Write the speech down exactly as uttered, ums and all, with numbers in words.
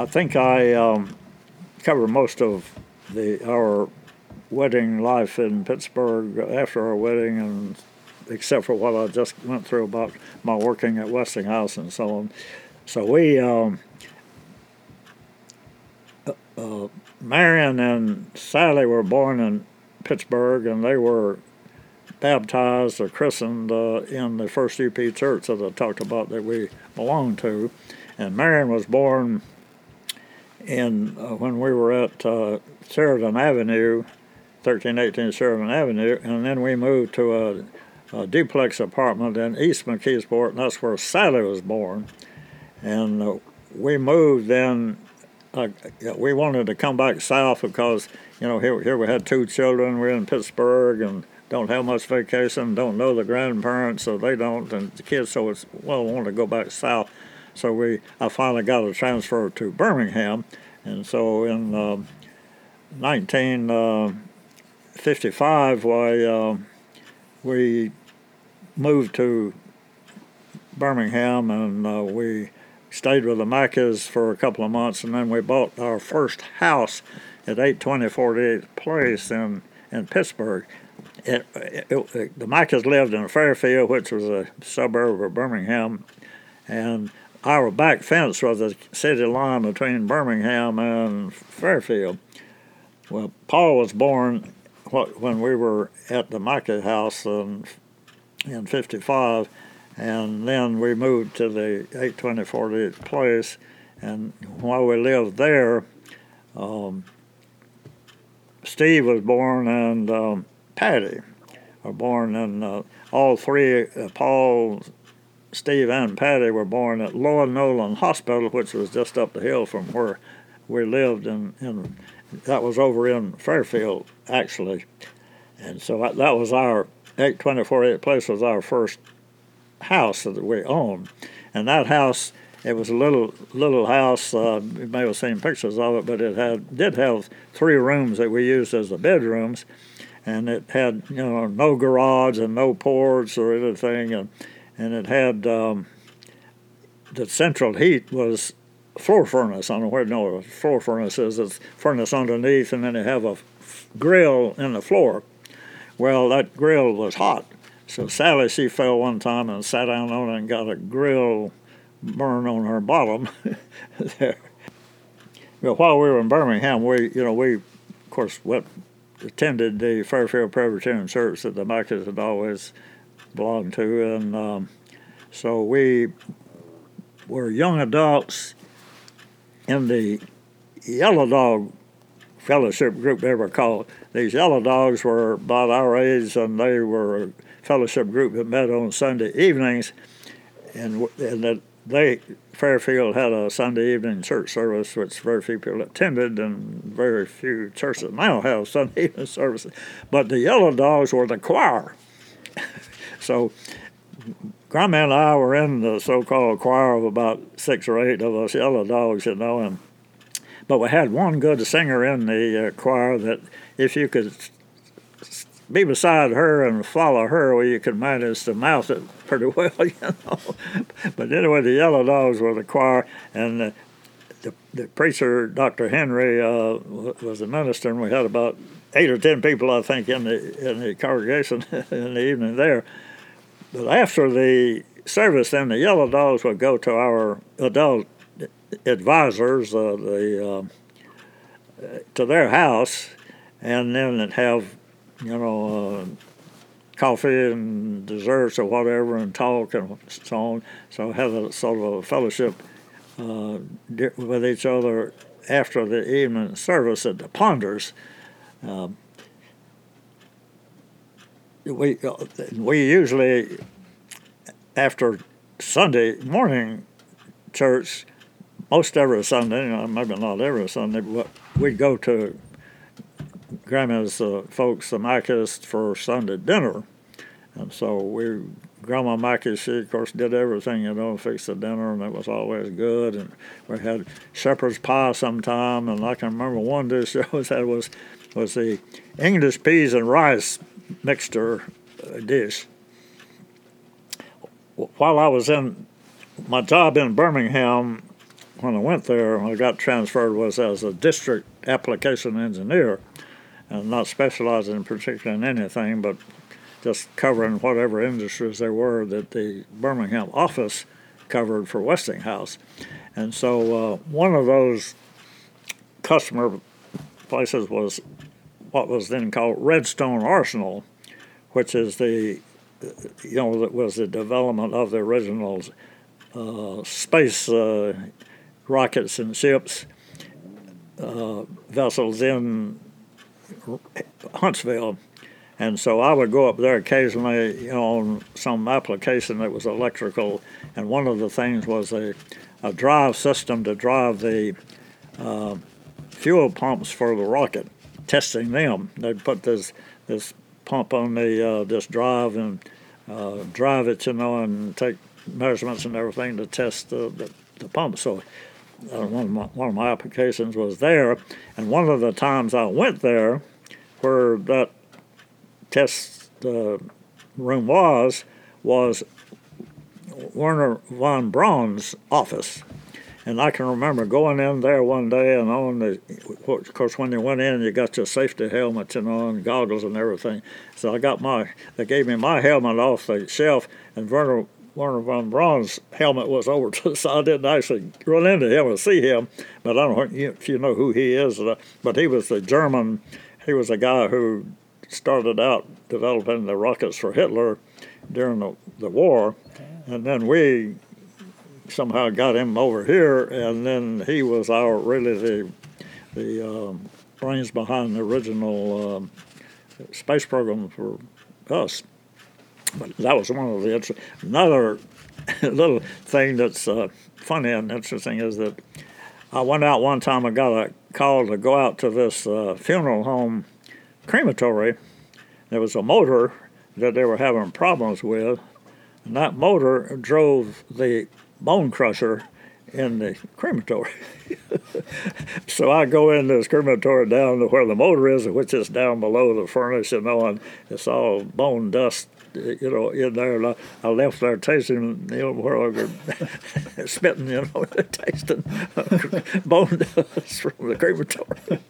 I think I um, covered most of the our wedding life in Pittsburgh after our wedding, and except for what I just went through about my working at Westinghouse and so on. So we, um, uh, uh, Marion and Sally were born in Pittsburgh, and they were baptized or christened uh, in the First U P Church that I talked about that we belonged to. And Marion was born in uh, when we were at uh, Sheridan Avenue, thirteen eighteen Sheridan Avenue, and then we moved to a, a duplex apartment in East McKeesport, and that's where Sally was born. And uh, we moved then. Uh, we wanted to come back south because, you know, here, here we had two children. We're in Pittsburgh and don't have much vacation, don't know the grandparents, so they don't, and the kids, so it's, well, we want to go back south. So we, I finally got a transfer to Birmingham, and so in uh, nineteen fifty-five, I, uh, we moved to Birmingham, and uh, we stayed with the Maccas for a couple of months, and then we bought our first house at eight twenty forty-eighth Place in, in Pittsburgh. It, it, it, the Maccas lived in Fairfield, which was a suburb of Birmingham, and our back fence was the city line between Birmingham and Fairfield. Well, Paul was born when we were at the Maccas house in, in fifty-five, and then we moved to the eight twenty forty-eighth Place, and while we lived there, um, Steve was born, and um, Patty were born, and uh, all three, uh, Paul, Steve, and Patty were born at Lloyd Nolan Hospital, which was just up the hill from where we lived, and, and that was over in Fairfield, actually. And so that, that was our, eight twenty forty-eight Place was our first house that we owned. And that house, it was a little little house, uh, you may have seen pictures of it, but it had did have three rooms that we used as the bedrooms. And it had, you know, no garage and no porch or anything, and and it had um, the central heat was floor furnace. I don't know where no know floor furnace is. It's furnace underneath, and then you have a f- grill in the floor. Well, that grill was hot, so Sally, she fell one time and sat down on it and got a grill burn on her bottom there. But while we were in Birmingham, we, you know, we of course went. attended the Fairfield Presbyterian Church that the Maccas had always belonged to, and um, so we were young adults in the Yellow Dog Fellowship group, they were called. These Yellow Dogs were about our age, and they were a fellowship group that met on Sunday evenings, and, and that they Fairfield had a Sunday evening church service, which very few people attended, and very few churches now have Sunday evening services. But the Yellow Dogs were the choir. So Grandma and I were in the so-called choir of about six or eight of us Yellow Dogs, you know. And, but we had one good singer in the uh, choir that if you could be beside her and follow her, well, you could manage to mouth it pretty well, you know. But anyway, the Yellow Dogs were the choir, and the, the, the preacher, Doctor Henry, uh, was the minister, and we had about eight or ten people, I think, in the in the congregation in the evening there. But after the service, then the Yellow Dogs would go to our adult advisors, uh, the uh, to their house, and then it'd have, you know, uh, coffee and desserts or whatever, and talk and so on. So have a sort of a fellowship uh, with each other after the evening service at the Ponders. Uh, we uh, we usually after Sunday morning church, most every Sunday, you know, maybe not every Sunday, but we'd go to Grandma's uh, folks, the Maccas, for Sunday dinner. And so we, Grandma Mackie, she, of course, did everything, you know, fixed the dinner, and it was always good. And we had shepherd's pie sometime, and I can remember one dish that was, was, was the English peas and rice mixture dish. While I was in my job in Birmingham, when I went there, when I got transferred, was as a district application engineer, and not specializing particularly in anything, but just covering whatever industries there were that the Birmingham office covered for Westinghouse. And so uh, one of those customer places was what was then called Redstone Arsenal, which is the, you know, that was the development of the original uh, space uh, rockets and ships, uh, vessels in Huntsville. And so I would go up there occasionally, you know, on some application that was electrical, and one of the things was a, a drive system to drive the uh, fuel pumps for the rocket, testing them. They'd put this this pump on the uh, this drive and uh, drive it, you know, and take measurements and everything to test the, the, the pump. So uh, one, of my, one of my applications was there, and one of the times I went there where that test uh, room was, was Wernher von Braun's office. And I can remember going in there one day, and on the, of course, when you went in, you got your safety helmet, you know, and goggles and everything. So I got my, they gave me my helmet off the shelf, and Wernher, Wernher von Braun's helmet was over to the side. I didn't actually run into him and see him, but I don't know if you know who he is, but he was the German, he was a guy who started out developing the rockets for Hitler during the, the war, and then we somehow got him over here, and then he was our really the the um, brains behind the original um, space program for us. But that was one of the inter- another little thing that's uh, funny and interesting is that I went out one time. I got a call to go out to this uh, funeral home crematory. There was a motor that they were having problems with, and that motor drove the bone crusher in the crematory. So I go in this crematory down to where the motor is, which is down below the furnace, you know, and it's all bone dust, you know, in there. And I, I left there tasting, you know, where I was spitting, you know, tasting bone dust from the crematory.